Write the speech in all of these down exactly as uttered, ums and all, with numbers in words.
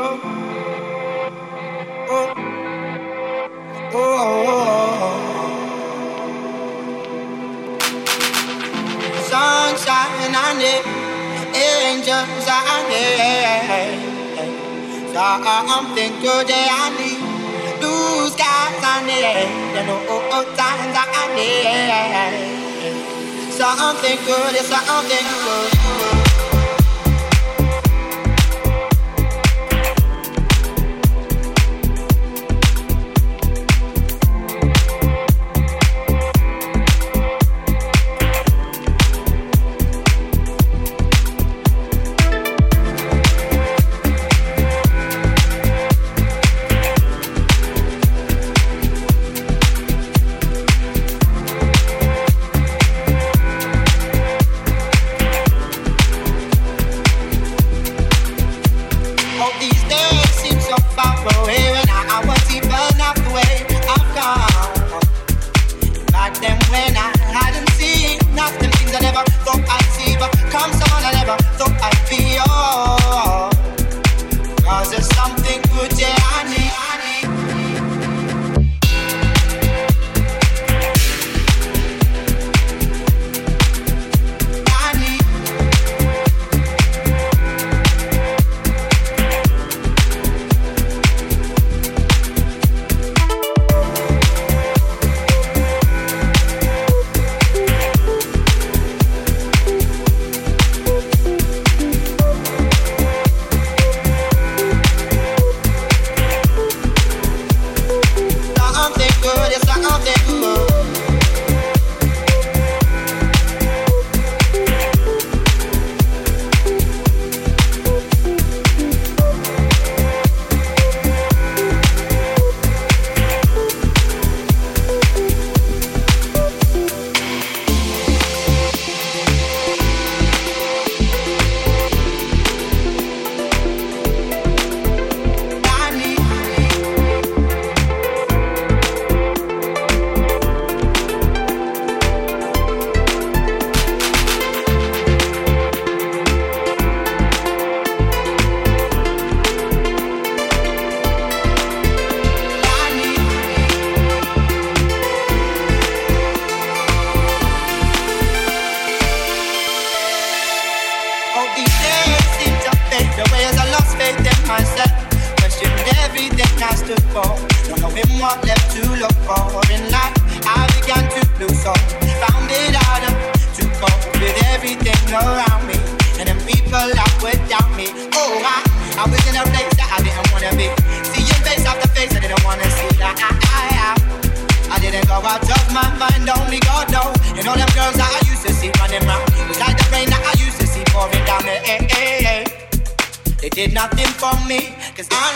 Sunshine I need, angels I need. Something today I need, blue skies I need, the old times I need. Something good, something good. Did nothing for me, cause I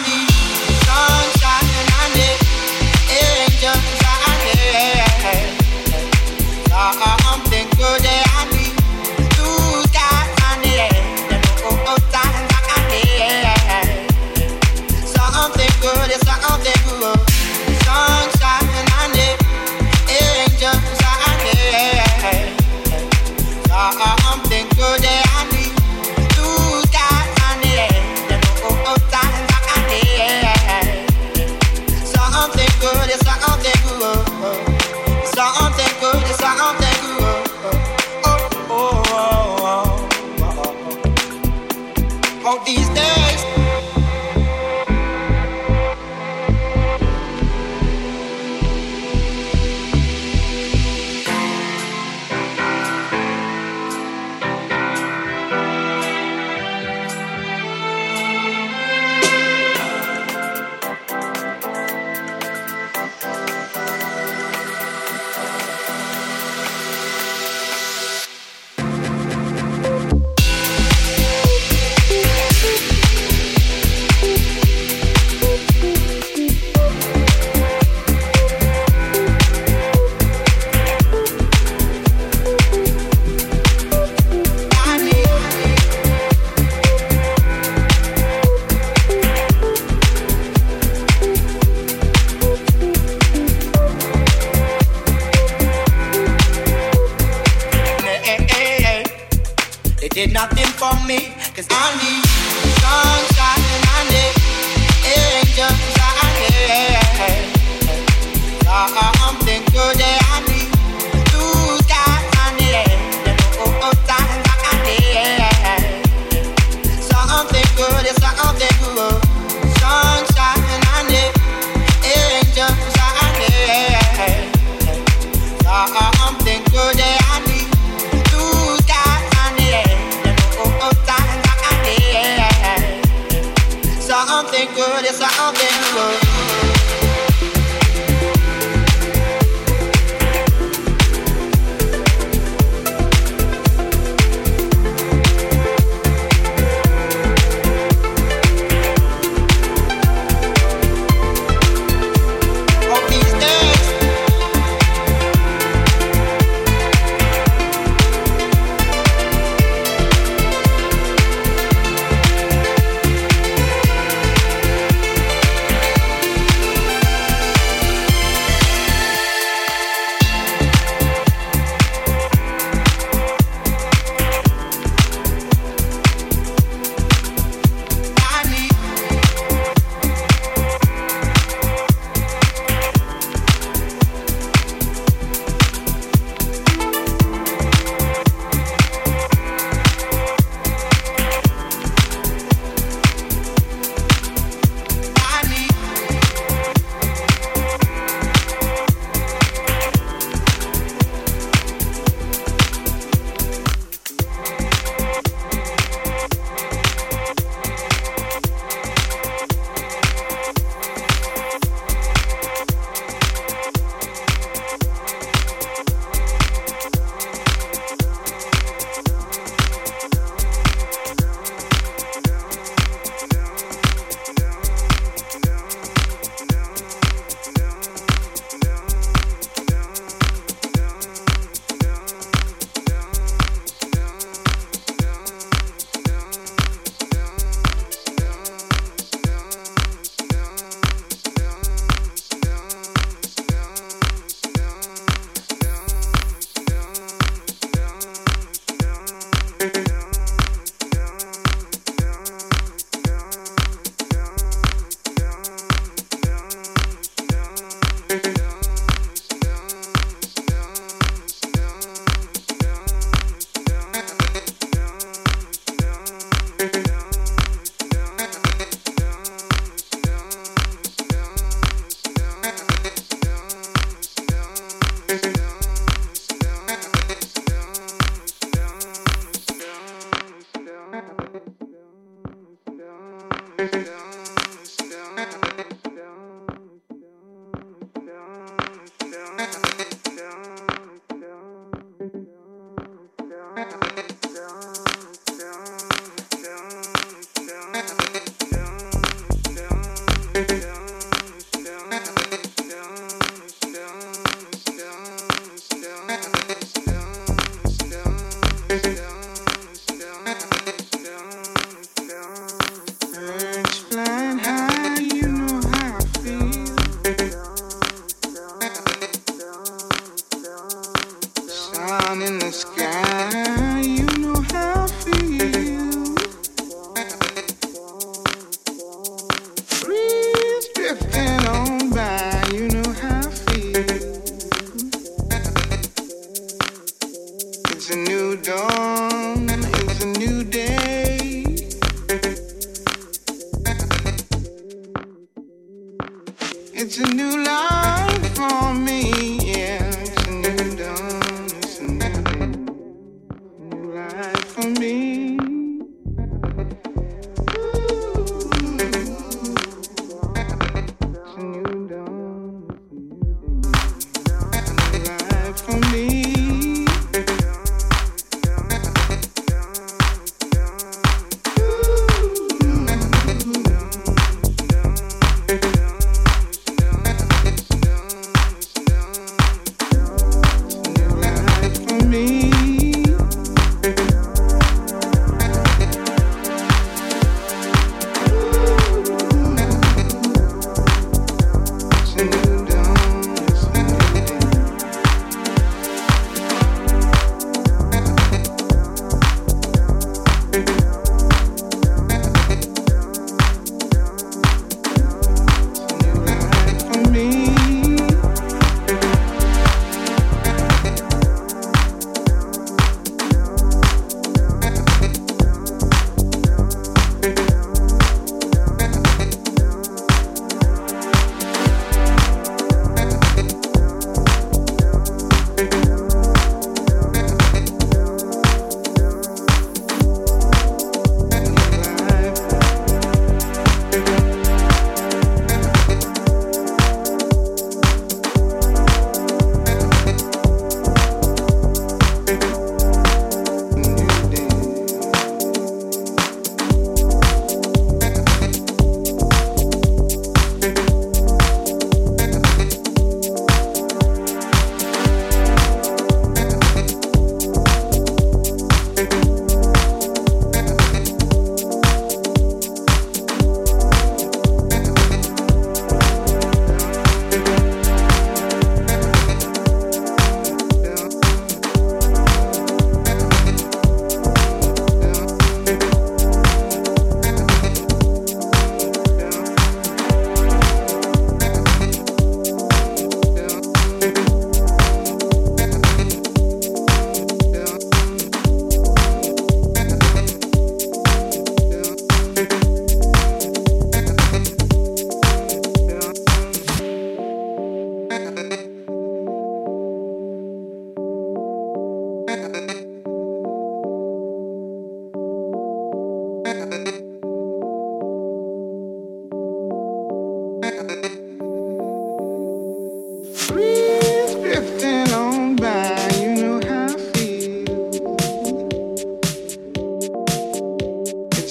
need sunshine and I need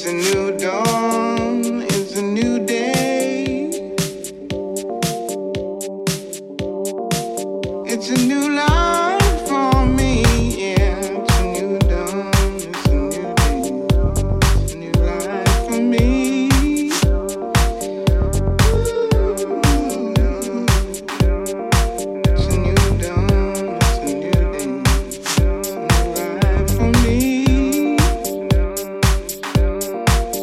It's a new dawn, it's a new day. It's a new life for me, yeah. It's a new dawn, it's a new day. It's a new life for me. It's a new dawn, it's a new day. It's a new life for me. Thank you.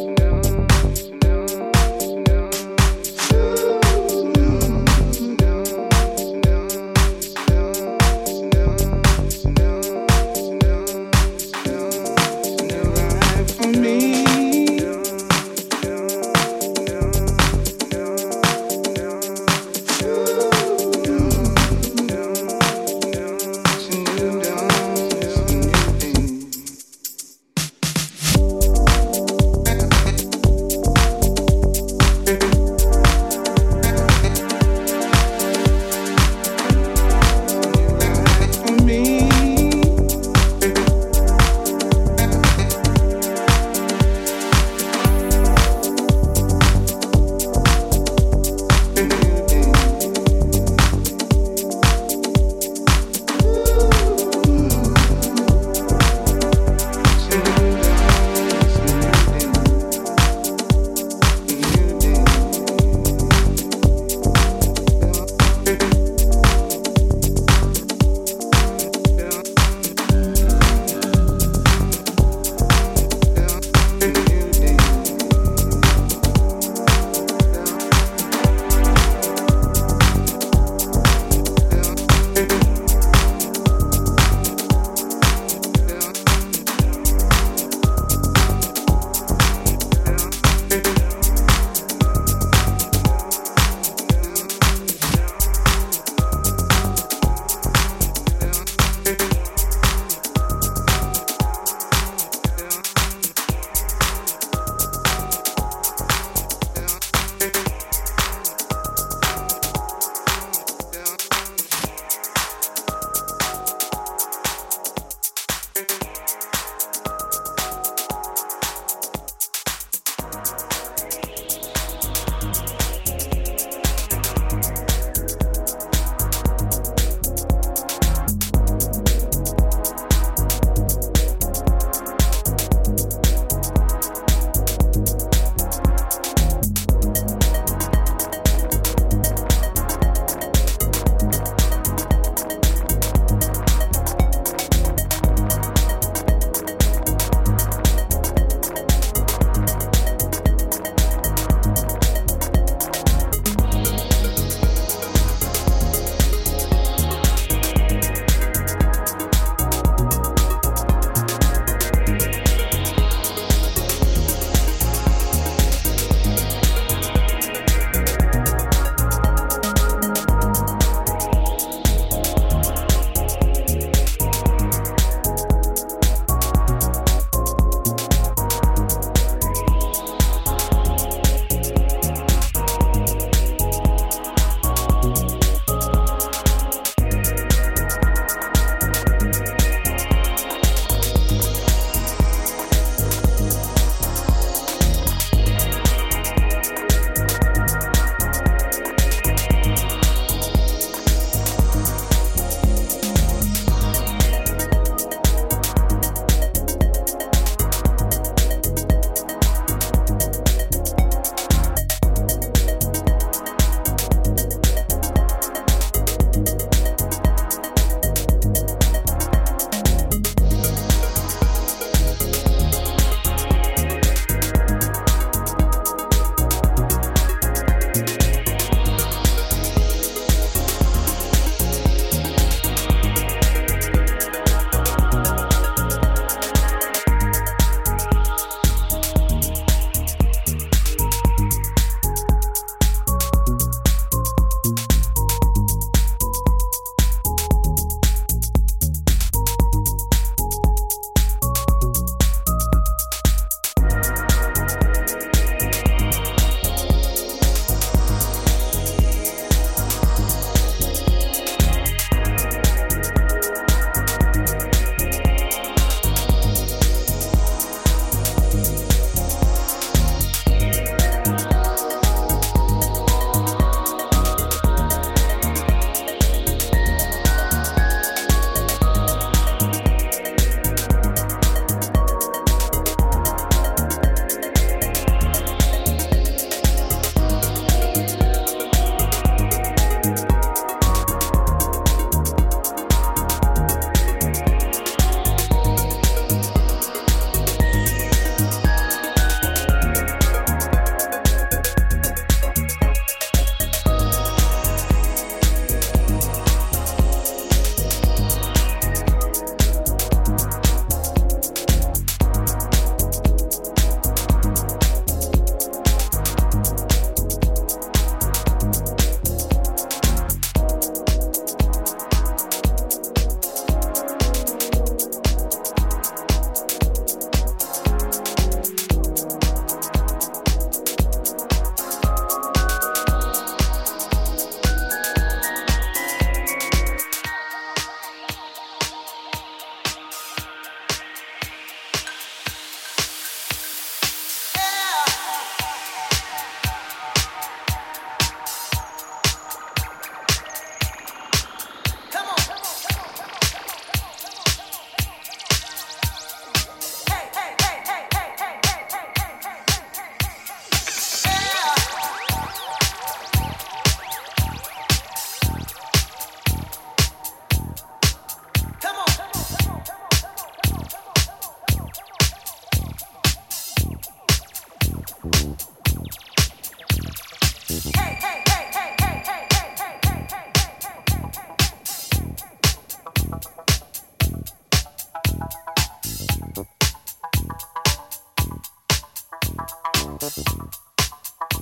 We'll be right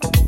back.